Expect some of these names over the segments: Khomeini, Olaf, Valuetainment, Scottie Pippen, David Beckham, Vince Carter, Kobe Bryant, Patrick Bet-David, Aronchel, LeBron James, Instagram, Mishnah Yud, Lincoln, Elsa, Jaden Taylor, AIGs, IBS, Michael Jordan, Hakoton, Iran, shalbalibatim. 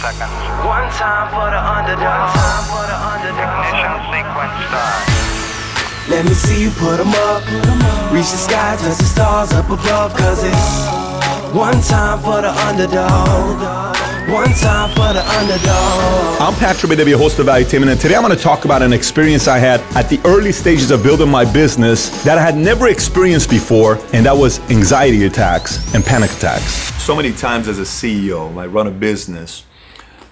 seconds. One time for the underdog. Ignition sequence start. Let me see you put 'em up. Reach the sky, touch the stars up above. 'Cause it's one time for the underdog. One time for the underdog. I'm Patrick Bet-David, host of Valuetainment, and today I'm going to talk about an experience I had at the early stages of building my business that I had never experienced before, and that was anxiety attacks and panic attacks. So many times as a CEO, I run a business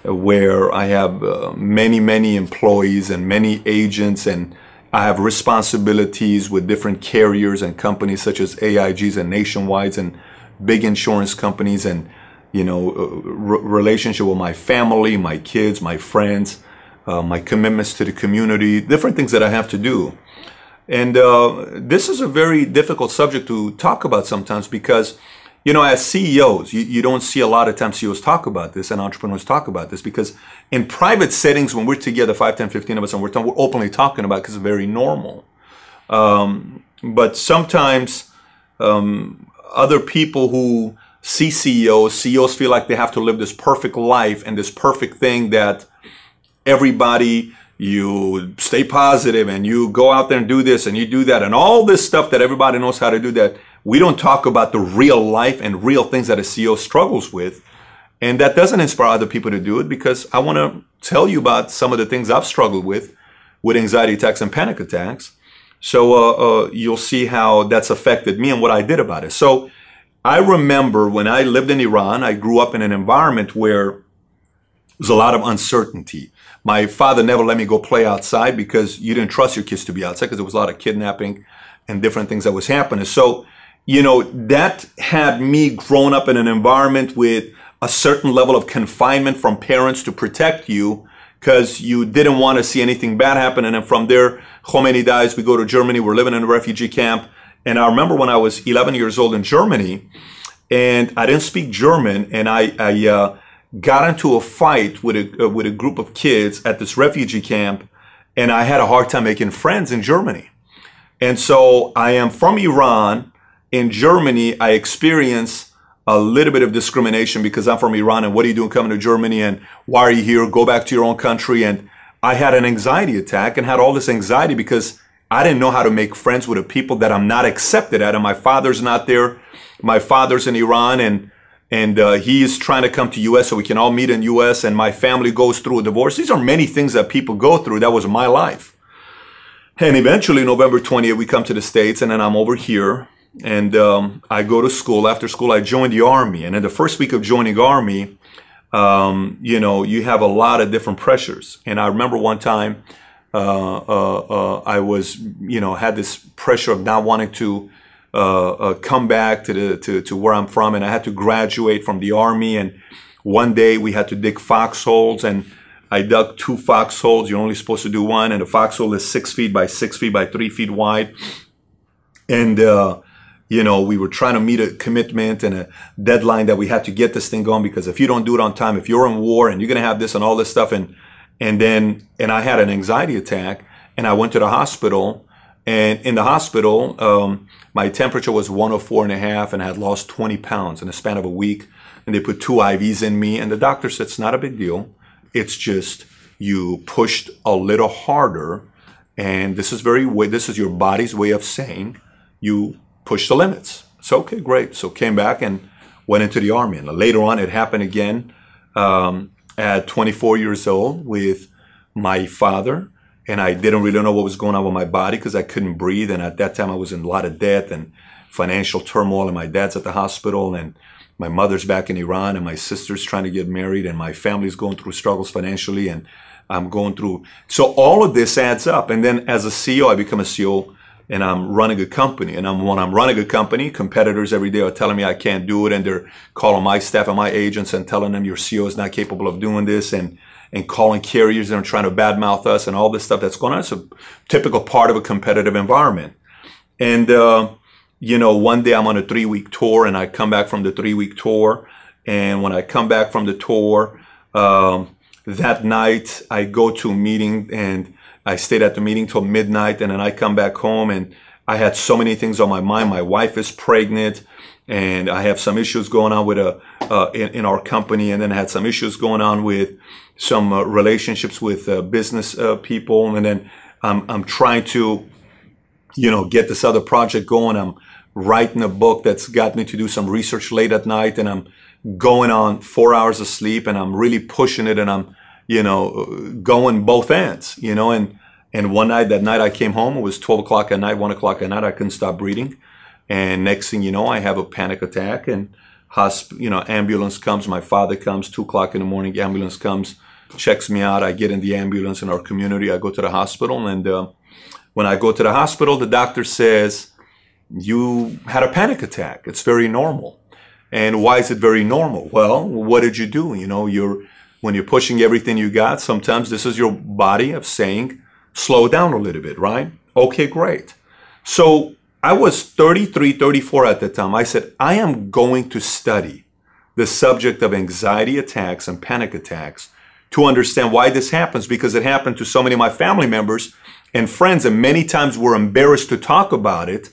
where I have many employees and many agents, and I have responsibilities with different carriers and companies such as AIGs and Nationwides and big insurance companies, and relationship with my family, my kids, my friends, my commitments to the community, different things that I have to do. And this is a very difficult subject to talk about sometimes because, as CEOs, you don't see a lot of times CEOs talk about this and entrepreneurs talk about this, because in private settings, when we're together, 5, 10, 15 of us, and we're openly talking about it because it's very normal. But sometimes other people who see CEOs feel like they have to live this perfect life and this perfect thing that everybody, you stay positive and you go out there and do this and you do that and all this stuff that everybody knows how to do, that we don't talk about the real life and real things that a CEO struggles with. And that doesn't inspire other people to do it, because I want to tell you about some of the things I've struggled with anxiety attacks and panic attacks. So you'll see how that's affected me and what I did about it. So I remember when I lived in Iran, I grew up in an environment where there's a lot of uncertainty. My father never let me go play outside because you didn't trust your kids to be outside, because there was a lot of kidnapping and different things that was happening. So, that had me grown up in an environment with a certain level of confinement from parents to protect you, because you didn't want to see anything bad happen. And then from there, Khomeini dies, we go to Germany, we're living in a refugee camp. And I remember when I was 11 years old in Germany, and I didn't speak German, and I got into a fight with a group of kids at this refugee camp, and I had a hard time making friends in Germany. And so I am from Iran. In Germany, I experience a little bit of discrimination because I'm from Iran, and what are you doing coming to Germany, and why are you here? Go back to your own country. And I had an anxiety attack and had all this anxiety because I didn't know how to make friends with the people that I'm not accepted at, and my father's not there. My father's in Iran, and he is trying to come to U.S. so we can all meet in U.S., and my family goes through a divorce. These are many things that people go through. That was my life. And eventually, November 20th, we come to the States, and then I'm over here, and I go to school. After school, I joined the Army, and in the first week of joining Army, you have a lot of different pressures. And I remember one time, I was, had this pressure of not wanting to come back to where I'm from, and I had to graduate from the Army. And one day we had to dig foxholes, and I dug 2 foxholes. You're only supposed to do one, and a foxhole is 6 feet by 6 feet by 3 feet wide. And we were trying to meet a commitment and a deadline that we had to get this thing going, because if you don't do it on time, if you're in war and you're gonna have this and all this stuff, and I had an anxiety attack, and I went to the hospital, and in the hospital, my temperature was 104.5, and I had lost 20 pounds in the span of a week, and they put 2 IVs in me, and the doctor said, it's not a big deal. It's just you pushed a little harder, and this is your body's way of saying you push the limits. So, okay, great. So came back and went into the Army, and later on it happened again. At 24 years old with my father, and I didn't really know what was going on with my body because I couldn't breathe, and at that time I was in a lot of debt and financial turmoil, and my dad's at the hospital, and my mother's back in Iran, and my sister's trying to get married, and my family's going through struggles financially, and I'm going through. So all of this adds up, and then as a CEO, I become a CEO, and I'm running a company, and when I'm running a company, competitors every day are telling me I can't do it, and they're calling my staff and my agents and telling them your CEO is not capable of doing this, and calling carriers and trying to badmouth us and all this stuff that's going on. It's a typical part of a competitive environment. And one day I'm on a 3-week tour, and I come back from the 3-week tour, and when I come back from the tour, that night I go to a meeting, and I stayed at the meeting till midnight, and then I come back home, and I had so many things on my mind. My wife is pregnant, and I have some issues going on with a in our company, and then had some issues going on with some relationships with business people. And then I'm trying to, you know, get this other project going. I'm writing a book that's got me to do some research late at night, and I'm going on 4 hours of sleep, and I'm really pushing it, and I'm, you know, going both ends, you know. And one night, that night I came home, it was 12 o'clock at night, 1 o'clock at night, I couldn't stop breathing. And next thing you know, I have a panic attack, and you know, ambulance comes, my father comes, 2 o'clock in the morning, ambulance comes, checks me out, I get in the ambulance in our community, I go to the hospital, and when I go to the hospital, the doctor says, you had a panic attack, it's very normal. And why is it very normal? Well, what did you do? You know, when you're pushing everything you got, sometimes this is your body of saying, slow down a little bit, right? Okay, great. So I was 33, 34 at the time. I said, I am going to study the subject of anxiety attacks and panic attacks to understand why this happens, because it happened to so many of my family members and friends, and many times we're embarrassed to talk about it.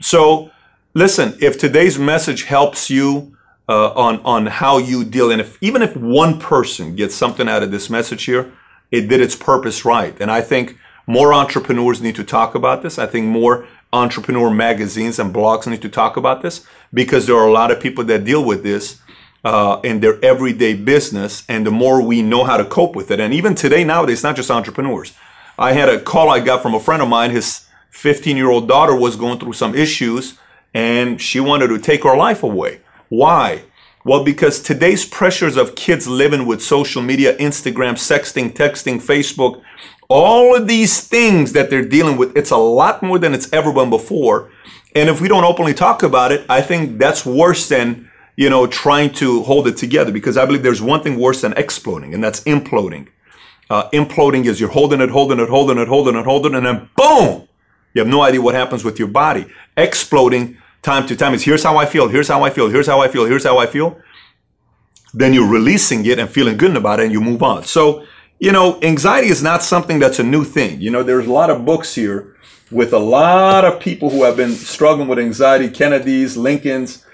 So listen, if today's message helps you on how you deal, and if even if one person gets something out of this message here, it did its purpose right. And I think more entrepreneurs need to talk about this. I think more entrepreneur magazines and blogs need to talk about this, because there are a lot of people that deal with this in their everyday business, and the more we know how to cope with it. And even today, nowadays, not just entrepreneurs. I had a call I got from a friend of mine. His 15-year-old daughter was going through some issues, and she wanted to take her life away. Why? Well, because today's pressures of kids living with social media, Instagram, sexting, texting, Facebook, all of these things that they're dealing with, it's a lot more than it's ever been before. And if we don't openly talk about it, I think that's worse than, you know, trying to hold it together, because I believe there's one thing worse than exploding, and that's imploding. Imploding is you're holding it, and then boom, you have no idea what happens with your body. Exploding, time to time, is here's how I feel. Then you're releasing it and feeling good about it, and you move on. So, you know, anxiety is not something that's a new thing. You know, there's a lot of books here with a lot of people who have been struggling with anxiety. Kennedy's, Lincoln's,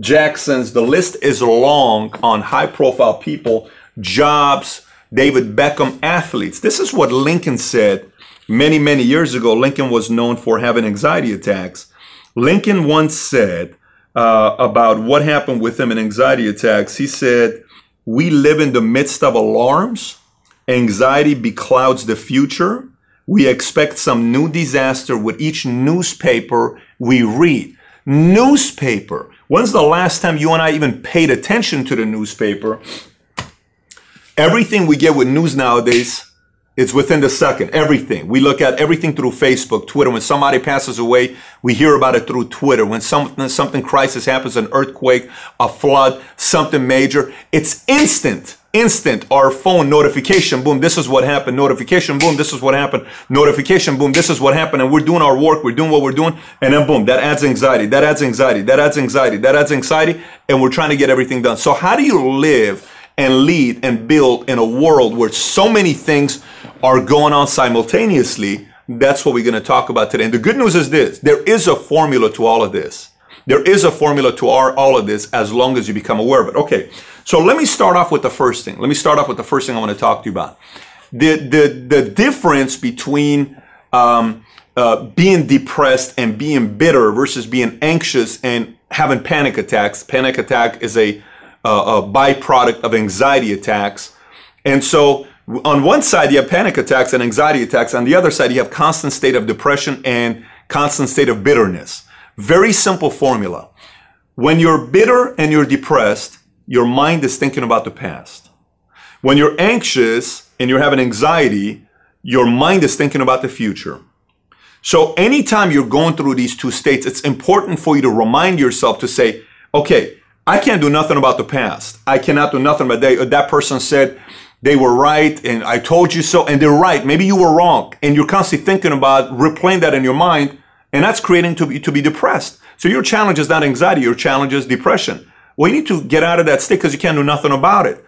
Jackson's. The list is long on high-profile people, Jobs, David Beckham, athletes. This is what Lincoln said many, many years ago. Lincoln was known for having anxiety attacks. Lincoln once said about what happened with him in anxiety attacks. He said, we live in the midst of alarms. Anxiety beclouds the future. We expect some new disaster with each newspaper we read. Newspaper. When's the last time you and I even paid attention to the newspaper? Everything we get with news nowadays, it's within the second. Everything. We look at everything through Facebook, Twitter. When somebody passes away, we hear about it through Twitter. When something crisis happens, an earthquake, a flood, something major, it's instant. Instant. Our phone notification, boom, this is what happened. Notification, boom, this is what happened. Notification, boom, this is what happened. And we're doing our work. We're doing what we're doing. And then boom, that adds anxiety. That adds anxiety. That adds anxiety. That adds anxiety. And we're trying to get everything done. So how do you live and lead and build in a world where so many things are going on simultaneously? That's what we're going to talk about today. And the good news is this: there is a formula to all of this. There is a formula to all of this, as long as you become aware of it. Okay, so let me start off with the first thing. Let me start off with the first thing I want to talk to you about. The difference between being depressed and being bitter versus being anxious and having panic attacks. Panic attack is a byproduct of anxiety attacks. And so on one side, you have panic attacks and anxiety attacks. On the other side, you have constant state of depression and constant state of bitterness. Very simple formula. When you're bitter and you're depressed, your mind is thinking about the past. When you're anxious and you're having anxiety, your mind is thinking about the future. So anytime you're going through these two states, it's important for you to remind yourself to say, okay, I can't do nothing about the past. I cannot do nothing about that person said they were right and I told you so, and they're right. Maybe you were wrong, and you're constantly thinking about replaying that in your mind, and that's creating to be depressed. So your challenge is not anxiety. Your challenge is depression. Well, you need to get out of that state because you can't do nothing about it,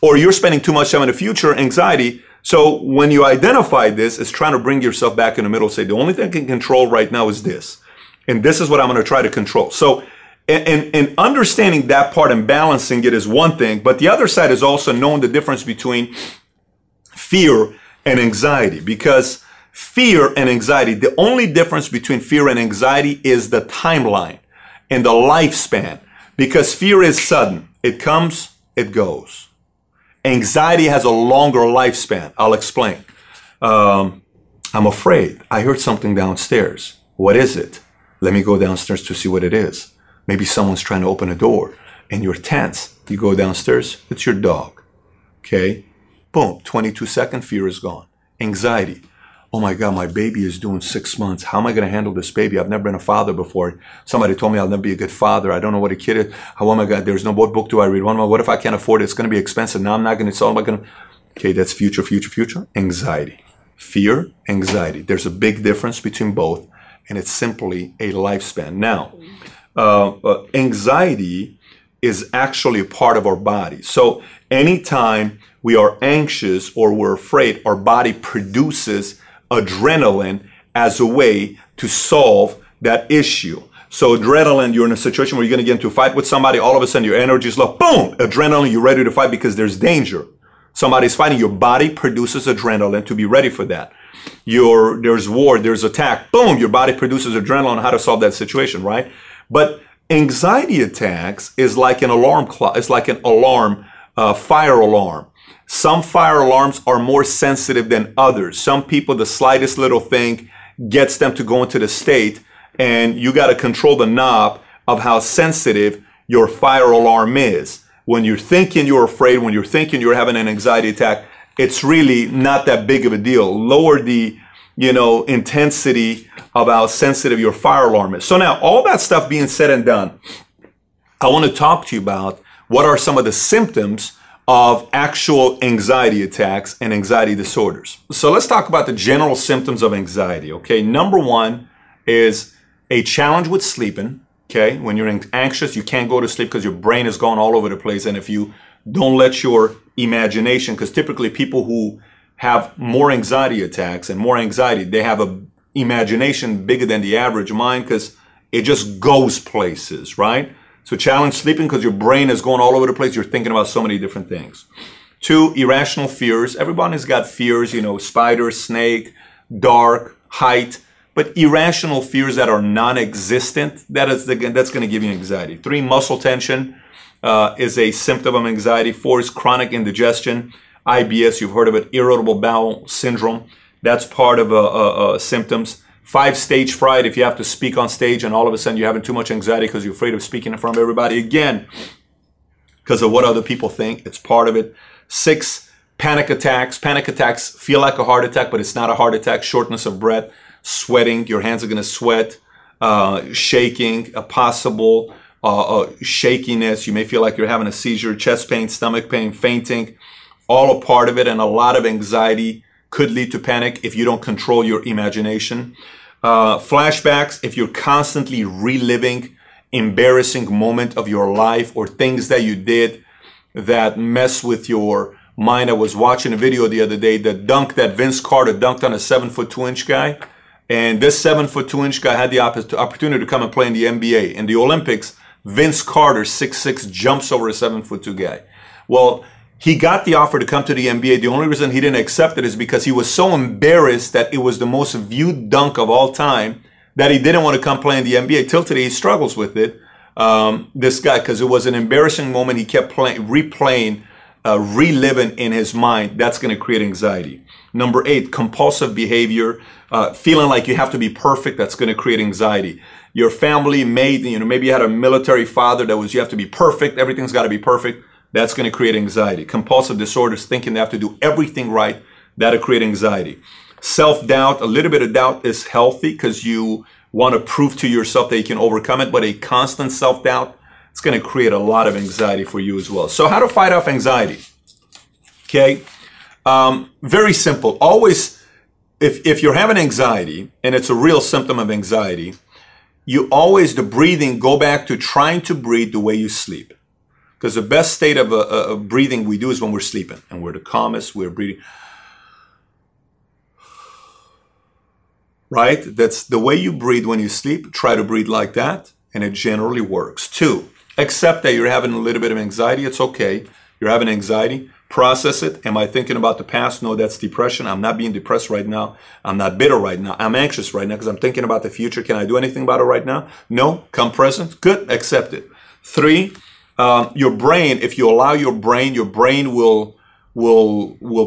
or you're spending too much time in the future, anxiety. So when you identify this, it's trying to bring yourself back in the middle. Say the only thing I can control right now is this, and this is what I'm going to try to control. So And understanding that part and balancing it is one thing, but the other side is also knowing the difference between fear and anxiety, because fear and anxiety, the only difference between fear and anxiety is the timeline and the lifespan, because fear is sudden. It comes, it goes. Anxiety has a longer lifespan. I'll explain. I'm afraid. I heard something downstairs. What is it? Let me go downstairs to see what it is. Maybe someone's trying to open a door and you're tense. You go downstairs, it's your dog. Okay? Boom, 22-second, fear is gone. Anxiety. Oh my God, my baby is doing 6 months. How am I going to handle this baby? I've never been a father before. Somebody told me I'll never be a good father. I don't know what a kid is. How am I going to, there's no, what book do I read? What if I can't afford it? It's going to be expensive. Now I'm not going to sell. Am I going to, okay, that's future. Anxiety. Fear, anxiety. There's a big difference between both, and it's simply a lifespan. Now, anxiety is actually a part of our body. So anytime we are anxious or we're afraid, our body produces adrenaline as a way to solve that issue. So adrenaline, you're in a situation where you're going to get into a fight with somebody. All of a sudden, your energy is low. Boom! Adrenaline, you're ready to fight because there's danger. Somebody's fighting. Your body produces adrenaline to be ready for that. There's war, there's attack. Boom! Your body produces adrenaline on how to solve that situation, right? But anxiety attacks is like an alarm clock. It's like an alarm, fire alarm. Some fire alarms are more sensitive than others. Some people, the slightest little thing gets them to go into the state, and you got to control the knob of how sensitive your fire alarm is. When you're thinking you're afraid, when you're thinking you're having an anxiety attack, it's really not that big of a deal. Lower the, intensity of how sensitive your fire alarm is. So now, all that stuff being said and done, I want to talk to you about what are some of the symptoms of actual anxiety attacks and anxiety disorders. So let's talk about the general symptoms of anxiety, okay? Number one is a challenge with sleeping, okay? When you're anxious, you can't go to sleep because your brain is going all over the place. And if you don't let your imagination, because typically people who have more anxiety attacks and more anxiety, they have a imagination bigger than the average mind because it just goes places, right? So challenge sleeping because your brain is going all over the place. You're thinking about so many different things. 2, irrational fears. Everybody's got fears, spider, snake, dark, height, but irrational fears that are non-existent, that's going to give you anxiety. 3, muscle tension is a symptom of anxiety. 4 is chronic indigestion, IBS. You've heard of it, irritable bowel syndrome. That's part of symptoms. 5, stage fright. If you have to speak on stage and all of a sudden you're having too much anxiety because you're afraid of speaking in front of everybody again because of what other people think. It's part of it. 6, panic attacks. Panic attacks feel like a heart attack, but it's not a heart attack. Shortness of breath, sweating. Your hands are going to sweat, shaking, a possible shakiness. You may feel like you're having a seizure, chest pain, stomach pain, fainting. All a part of it, and a lot of anxiety could lead to panic if you don't control your imagination. Flashbacks, if you're constantly reliving embarrassing moment of your life or things that you did that mess with your mind. I was watching a video the other day, the dunk that Vince Carter dunked on a 7'2" guy. And this 7'2" guy had the opportunity to come and play in the NBA. In the Olympics, Vince Carter, 6'6", jumps over a 7'2" guy. Well, he got the offer to come to the NBA. The only reason he didn't accept it is because he was so embarrassed that it was the most viewed dunk of all time that he didn't want to come play in the NBA. Till today, he struggles with it, this guy, because it was an embarrassing moment. He kept reliving in his mind. That's going to create anxiety. Number 8, compulsive behavior, feeling like you have to be perfect. That's going to create anxiety. Your family made, maybe you had a military father that was, you have to be perfect. Everything's got to be perfect. That's going to create anxiety. Compulsive disorders, thinking they have to do everything right, that'll create anxiety. Self-doubt, a little bit of doubt is healthy because you want to prove to yourself that you can overcome it, but a constant self-doubt, it's going to create a lot of anxiety for you as well. So how to fight off anxiety? Okay, very simple. Always, if you're having anxiety, and it's a real symptom of anxiety, the breathing, go back to trying to breathe the way you sleep. Because the best state of breathing we do is when we're sleeping, and we're the calmest, we're breathing. Right? That's the way you breathe when you sleep. Try to breathe like that. and it generally works. 2, accept that you're having a little bit of anxiety. It's okay. You're having anxiety. Process it. Am I thinking about the past? No, that's depression. I'm not being depressed right now. I'm not bitter right now. I'm anxious right now because I'm thinking about the future. Can I do anything about it right now? No. Come present. Good. Accept it. 3, your brain, if you allow your brain will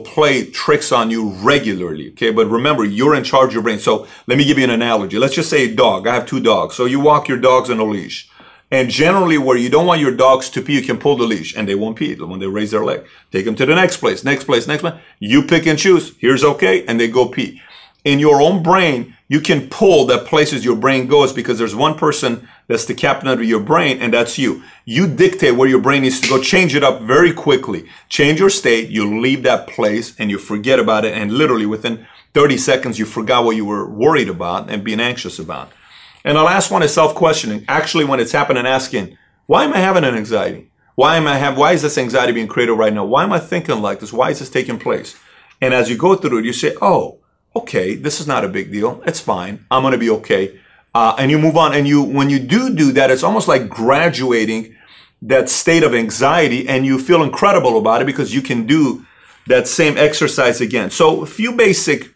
play tricks on you regularly. Okay. But remember, you're in charge of your brain. So let me give you an analogy. Let's just say a dog. I have 2 dogs. So you walk your dogs on a leash. And generally, where you don't want your dogs to pee, you can pull the leash, and they won't pee when they raise their leg. Take them to the next place, next place, next place. You pick and choose. Here's okay, and they go pee. In your own brain, you can pull that places your brain goes because there's one person that's the captain of your brain, and that's you. You dictate where your brain needs to go. Change it up very quickly. Change your state. You leave that place, and you forget about it, and literally within 30 seconds, you forgot what you were worried about and being anxious about. And the last one is self-questioning. Actually, when it's happening, asking, why am I having an anxiety? Why is this anxiety being created right now? Why am I thinking like this? Why is this taking place? And as you go through it, you say, oh, okay, this is not a big deal. It's fine. I'm going to be okay. And you move on. And you, when you do that, it's almost like graduating that state of anxiety, and you feel incredible about it because you can do that same exercise again. So a few basic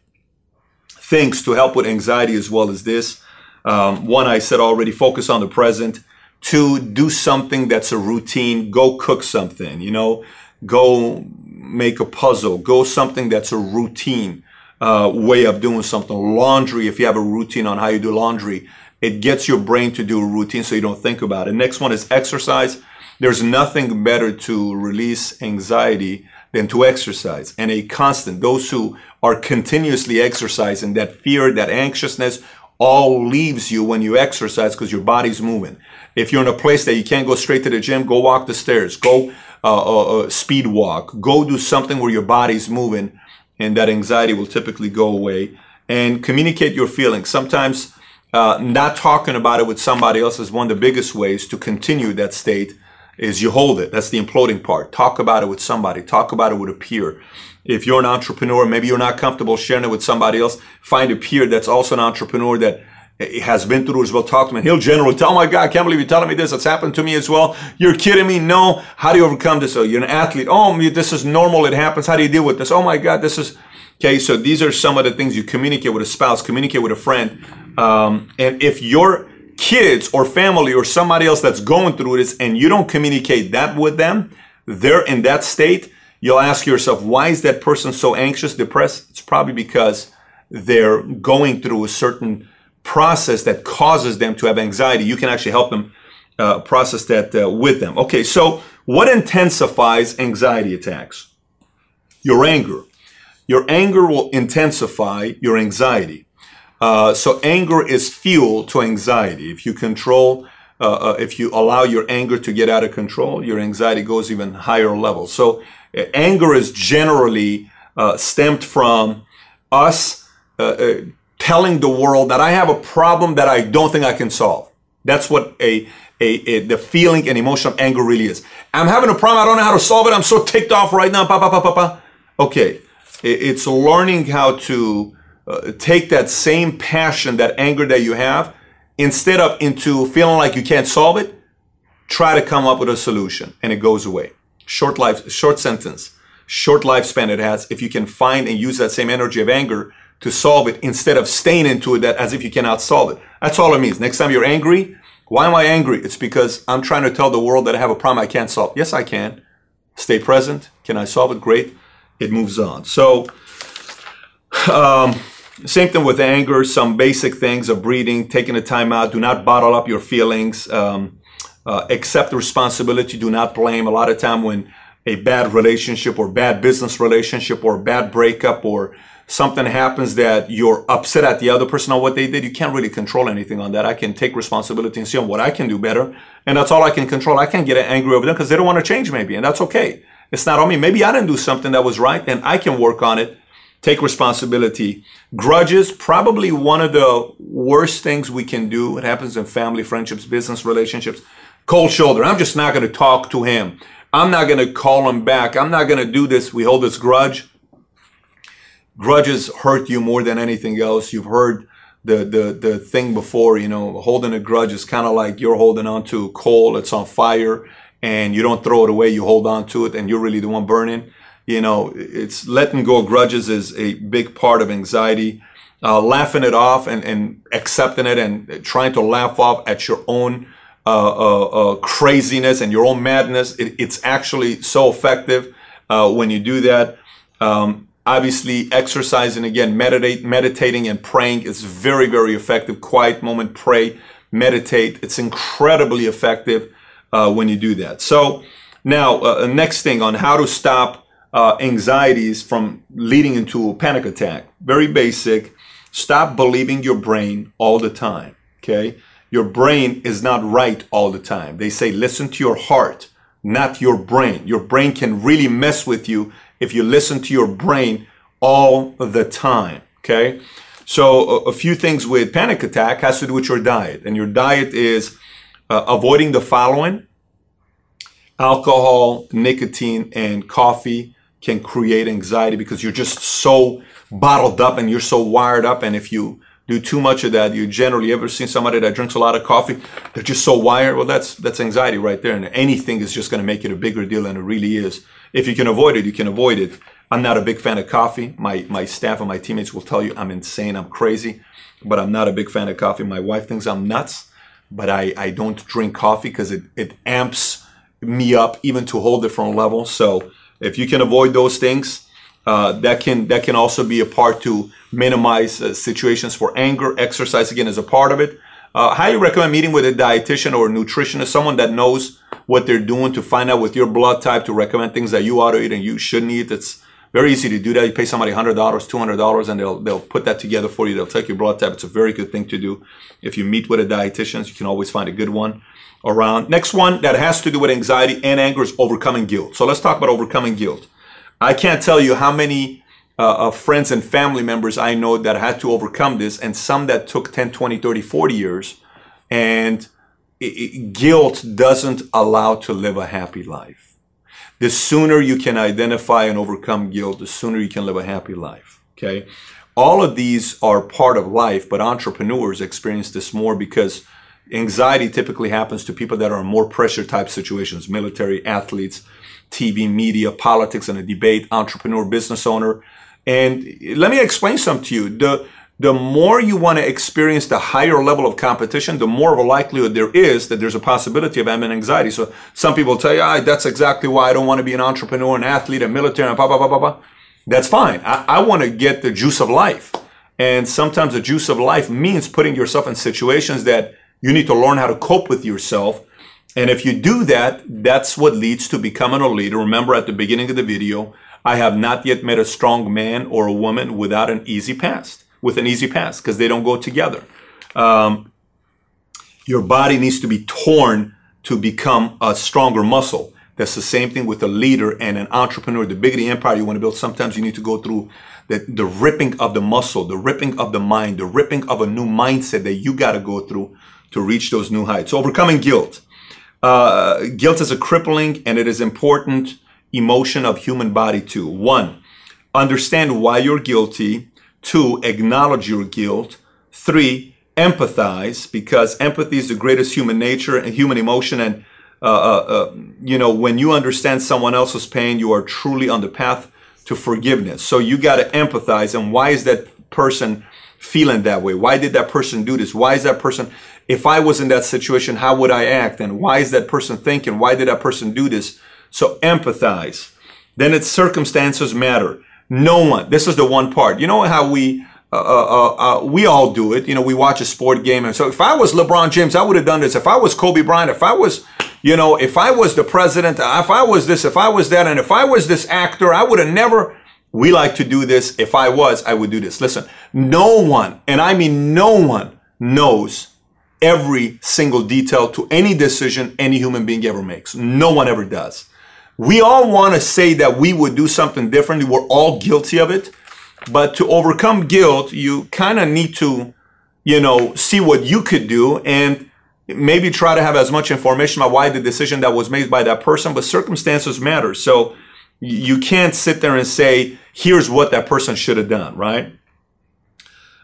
things to help with anxiety as well as this. 1, I said already, focus on the present. 2, do something that's a routine. Go cook something, you know, go make a puzzle, go something that's a routine way of doing something. Laundry, if you have a routine on how you do laundry, it gets your brain to do a routine so you don't think about it. Next one is exercise. There's nothing better to release anxiety than to exercise, and a constant. Those who are continuously exercising, that fear, that anxiousness, all leaves you when you exercise because your body's moving. If you're in a place that you can't go straight to the gym, go walk the stairs, go speed walk, go do something where your body's moving, and that anxiety will typically go away. And communicate your feelings. Sometimes not talking about it with somebody else is one of the biggest ways to continue that state is you hold it. That's the imploding part. Talk about it with somebody. Talk about it with a peer. If you're an entrepreneur, maybe you're not comfortable sharing it with somebody else, find a peer that's also an entrepreneur that has been through as well. Talk to him. He'll generally tell, oh my God, I can't believe you're telling me this. It's happened to me as well. You're kidding me. No. How do you overcome this? Oh, you're an athlete. Oh, this is normal. It happens. How do you deal with this? Oh my God, this is... Okay, so these are some of the things you communicate with a spouse, communicate with a friend. And if your kids or family or somebody else that's going through this and you don't communicate that with them, they're in that state, you'll ask yourself, why is that person so anxious, depressed? It's probably because they're going through a certain process that causes them to have anxiety. You can actually help them process that with them. Okay, so what intensifies anxiety attacks? Your anger. Your anger will intensify your anxiety. So anger is fuel to anxiety. If you control, if you allow your anger to get out of control, your anxiety goes even higher level. So anger is generally stemmed from us telling the world that I have a problem that I don't think I can solve. That's what the feeling and emotion of anger really is. I'm having a problem. I don't know how to solve it. I'm so ticked off right now. Okay, it's learning how to take that same passion, that anger that you have, instead of into feeling like you can't solve it, try to come up with a solution, and it goes away. Short sentence, short lifespan it has. If you can find and use that same energy of anger to solve it instead of staying into it that as if you cannot solve it. That's all it means. Next time you're angry, why am I angry? It's because I'm trying to tell the world that I have a problem I can't solve. Yes, I can. Stay present. Can I solve it? Great. It moves on. So, same thing with anger. Some basic things of breathing, taking the time out. Do not bottle up your feelings. Accept the responsibility, do not blame. A lot of time when a bad relationship or bad business relationship or bad breakup or something happens that you're upset at the other person on what they did, you can't really control anything on that. I can take responsibility and see what I can do better. And that's all I can control. I can't get angry over them because they don't want to change maybe. And that's okay. It's not on me. Maybe I didn't do something that was right and I can work on it. Take responsibility. Grudges, probably one of the worst things we can do. It happens in family, friendships, business relationships. Cold shoulder. I'm just not going to talk to him. I'm not going to call him back. I'm not going to do this. We hold this grudge. Grudges hurt you more than anything else. You've heard the thing before, you know, holding a grudge is kind of like you're holding on to coal that's on fire and you don't throw it away, you hold on to it and you're really the one burning. You know, it's letting go of grudges is a big part of anxiety. Laughing it off and accepting it and trying to laugh off at your own craziness and your own madness. It's actually so effective when you do that. Obviously, exercising, again, meditating and praying is very, very effective. Quiet moment, pray, meditate. It's incredibly effective when you do that. So now, next thing on how to stop anxieties from leading into a panic attack. Very basic. Stop believing your brain all the time, okay? Your brain is not right all the time. They say listen to your heart, not your brain. Your brain can really mess with you if you listen to your brain all the time, okay? So a few things with panic attack has to do with your diet. And your diet is avoiding the following. Alcohol, nicotine, and coffee can create anxiety because you're just so bottled up and you're so wired up, and if you do too much of that, you generally ever seen somebody that drinks a lot of coffee, they're just so wired? Well, that's anxiety right there, and anything is just going to make it a bigger deal than it really is. If you can avoid it, you can avoid it. I'm not a big fan of coffee. My staff and my teammates will tell you I'm insane, I'm crazy, but I'm not a big fan of coffee. My wife thinks I'm nuts, but I don't drink coffee because it amps me up even to a whole different level. So if you can avoid those things, that can also be a part to minimize situations for anger. Exercise, again, is a part of it. Highly recommend meeting with a dietitian or a nutritionist, someone that knows what they're doing, to find out with your blood type, to recommend things that you ought to eat and you shouldn't eat. It's very easy to do that. You pay somebody $100, $200, and they'll put that together for you. They'll take your blood type. It's a very good thing to do. If you meet with a dietitian, you can always find a good one around. Next one that has to do with anxiety and anger is overcoming guilt. So let's talk about overcoming guilt. I can't tell you how many friends and family members I know that had to overcome this, and some that took 10, 20, 30, 40 years. And guilt doesn't allow to live a happy life. The sooner you can identify and overcome guilt, the sooner you can live a happy life, okay? All of these are part of life, but entrepreneurs experience this more because anxiety typically happens to people that are in more pressure type situations: military, athletes, TV, media, politics, and a debate, entrepreneur, business owner. And let me explain something to you. The more you want to experience the higher level of competition, the more of a likelihood there is that there's a possibility of having anxiety. So some people tell you, that's exactly why I don't want to be an entrepreneur, an athlete, a military, and blah, blah, blah, blah, blah. That's fine. I want to get the juice of life. And sometimes the juice of life means putting yourself in situations that you need to learn how to cope with yourself. And if you do that, that's what leads to becoming a leader. Remember at the beginning of the video, I have not yet met a strong man or a woman without an easy past. With an easy pass, because they don't go together. Your body needs to be torn to become a stronger muscle. That's the same thing with a leader and an entrepreneur. The bigger the empire you want to build, sometimes you need to go through the ripping of the muscle, the ripping of the mind, the ripping of a new mindset that you got to go through to reach those new heights. So overcoming guilt. Guilt is a crippling and it is important emotion of human body too. 1, understand why you're guilty. 2, acknowledge your guilt. 3, empathize, because empathy is the greatest human nature and human emotion. And, you know, when you understand someone else's pain, you are truly on the path to forgiveness. So you got to empathize. And why is that person feeling that way? Why did that person do this? Why is that person, if I was in that situation, how would I act? And why is that person thinking? Why did that person do this? So empathize. Then it's circumstances matter. No one. This is the one part. You know how we all do it. You know, we watch a sport game. And so if I was LeBron James, I would have done this. If I was Kobe Bryant, if I was, you know, if I was the president, if I was this, if I was that, and if I was this actor, I would have never. We like to do this. If I was, I would do this. Listen, no one, and I mean no one, knows every single detail to any decision any human being ever makes. No one ever does. We all want to say that we would do something differently. We're all guilty of it. But to overcome guilt, you kind of need to, you know, see what you could do and maybe try to have as much information about why the decision that was made by that person. But circumstances matter. So you can't sit there and say, here's what that person should have done, right?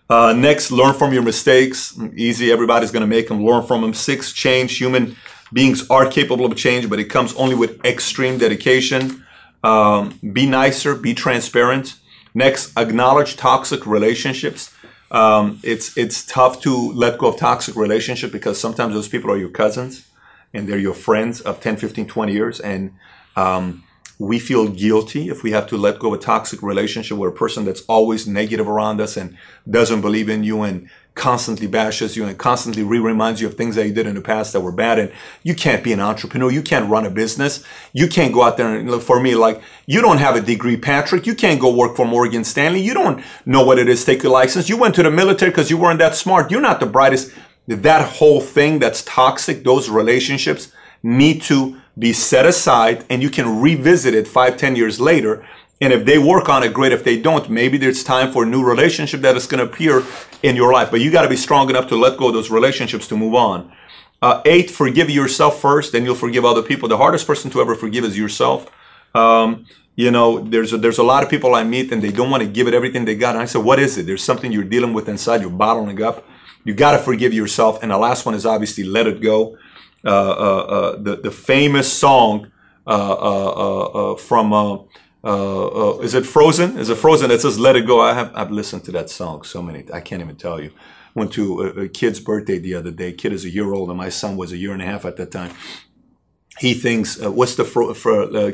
Next, learn from your mistakes. Easy, everybody's going to make them. Learn from them. 6, change. Human beings are capable of change, but it comes only with extreme dedication. Be nicer. Be transparent. Next, acknowledge toxic relationships. It's tough to let go of toxic relationship because sometimes those people are your cousins and they're your friends of 10, 15, 20 years. And we feel guilty if we have to let go of a toxic relationship where a person that's always negative around us and doesn't believe in you and constantly bashes you and constantly reminds you of things that you did in the past that were bad. And you can't be an entrepreneur. You can't run a business. You can't go out there and look for me like you don't have a degree, Patrick. You can't go work for Morgan Stanley. You don't know what it is to take a license. You went to the military because you weren't that smart. You're not the brightest. That whole thing that's toxic, those relationships need to be set aside and you can revisit it 5, 10 years later. And if they work on it, great. If they don't, maybe there's time for a new relationship that is going to appear in your life. But you got to be strong enough to let go of those relationships to move on. 8, forgive yourself first, and you'll forgive other people. The hardest person to ever forgive is yourself. You know, there's a lot of people I meet, and they don't want to give it everything they got. And I said, what is it? There's something you're dealing with inside. You're bottling up. You got to forgive yourself. And the last one is obviously let it go. The famous song from... is it Frozen? Is it Frozen that says "Let It Go"? I've listened to that song so many. I can't even tell you. Went to a kid's birthday the other day. Kid is a year old, and my son was a year and a half at that time. He thinks, "What's the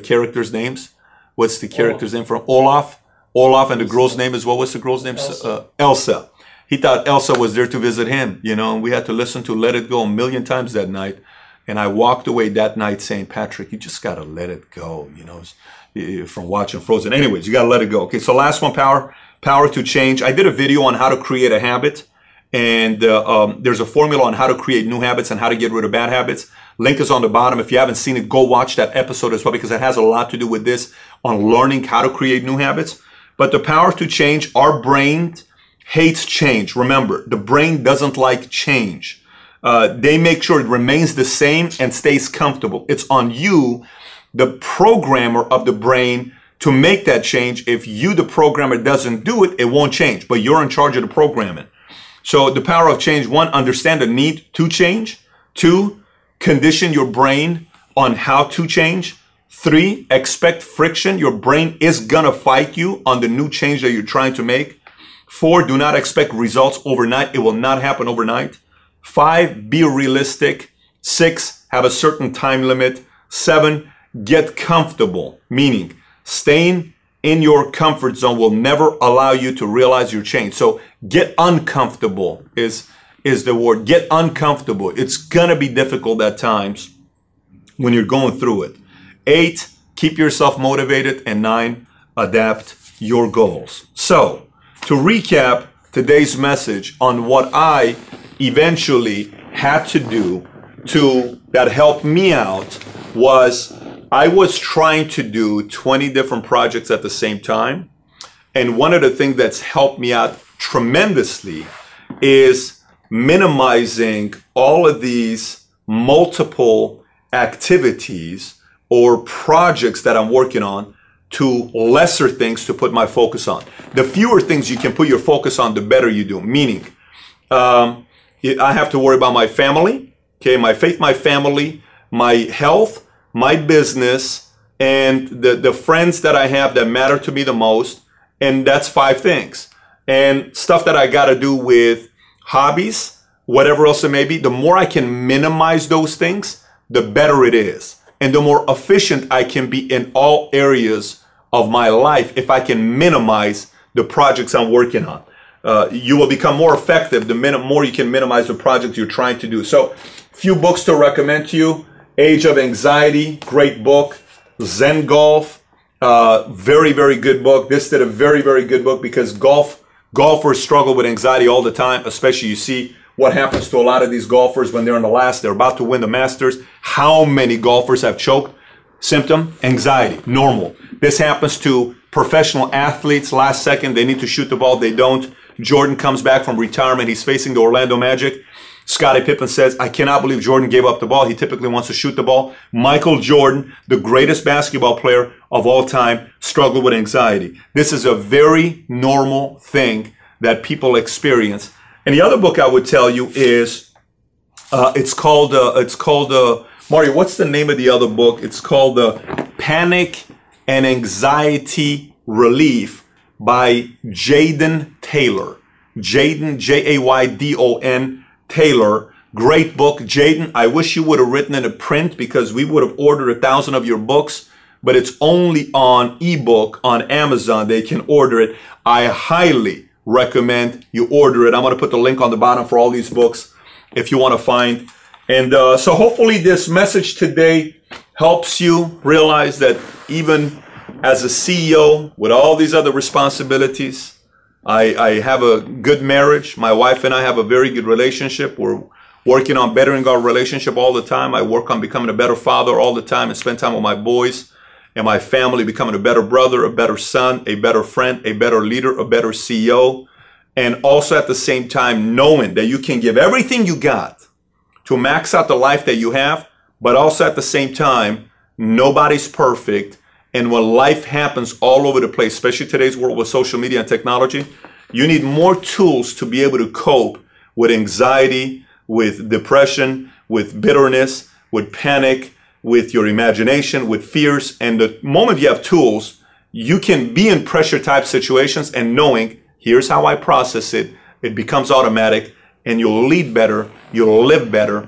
characters' names? What's the character's name from Olaf? Olaf, and the girl's name is what? What's the girl's name? Elsa." Elsa. He thought Elsa was there to visit him. You know, and we had to listen to "Let It Go" a million times that night. And I walked away that night saying, Patrick, you just got to let it go, you know, from watching Frozen. Anyways, you got to let it go. Okay, so last one, power to change. I did a video on how to create a habit. And there's a formula on how to create new habits and how to get rid of bad habits. Link is on the bottom. If you haven't seen it, go watch that episode as well, because it has a lot to do with this on learning how to create new habits. But the power to change, our brain hates change. Remember, the brain doesn't like change. They make sure it remains the same and stays comfortable. It's on you, the programmer of the brain, to make that change. If you, the programmer, doesn't do it, it won't change. But you're in charge of the programming. So the power of change, 1, understand the need to change. 2, condition your brain on how to change. 3, expect friction. Your brain is going to fight you on the new change that you're trying to make. 4, do not expect results overnight. It will not happen overnight. 5, be realistic. 6, have a certain time limit. 7, get comfortable, meaning staying in your comfort zone will never allow you to realize your change. So get uncomfortable is the word. Get uncomfortable. It's going to be difficult at times when you're going through it. 8, keep yourself motivated. And 9, adapt your goals. So to recap today's message on what I eventually had to do to that helped me out was I was trying to do 20 different projects at the same time. And one of the things that's helped me out tremendously is minimizing all of these multiple activities or projects that I'm working on to lesser things to put my focus on. The fewer things you can put your focus on, the better you do. Meaning, I have to worry about my family, okay, my faith, my family, my health, my business, and the friends that I have that matter to me the most. And that's 5 things. And stuff that I got to do with hobbies, whatever else it may be, the more I can minimize those things, the better it is. And the more efficient I can be in all areas of my life if I can minimize the projects I'm working on. You will become more effective the more you can minimize the projects you're trying to do. So, few books to recommend to you. Age of Anxiety, great book. Zen Golf, very, very good book. This did a very, very good book because golfers struggle with anxiety all the time, especially you see what happens to a lot of these golfers when they're in the last, they're about to win the Masters. How many golfers have choked? Symptom, anxiety, normal. This happens to professional athletes. Last second, they need to shoot the ball, they don't. Jordan comes back from retirement. He's facing the Orlando Magic. Scottie Pippen says, I cannot believe Jordan gave up the ball. He typically wants to shoot the ball. Michael Jordan, the greatest basketball player of all time, struggled with anxiety. This is a very normal thing that people experience. And the other book I would tell you is, it's called Mario, what's the name of the other book? It's called Panic and Anxiety Relief by Jaden Taylor. Jaden, J-A-Y-D-O-N, Taylor. Great book. Jaden, I wish you would have written in a print because we would have ordered 1,000 of your books, but it's only on ebook on Amazon. They can order it. I highly recommend you order it. I'm going to put the link on the bottom for all these books if you want to find. And so hopefully this message today helps you realize that even as a CEO with all these other responsibilities, I have a good marriage. My wife and I have a very good relationship. We're working on bettering our relationship all the time. I work on becoming a better father all the time and spend time with my boys and my family, becoming a better brother, a better son, a better friend, a better leader, a better CEO. And also at the same time, knowing that you can give everything you got to max out the life that you have, but also at the same time, nobody's perfect. And when life happens all over the place, especially today's world with social media and technology, you need more tools to be able to cope with anxiety, with depression, with bitterness, with panic, with your imagination, with fears. And the moment you have tools, you can be in pressure type situations and knowing, here's how I process it. It becomes automatic and you'll lead better, you'll live better,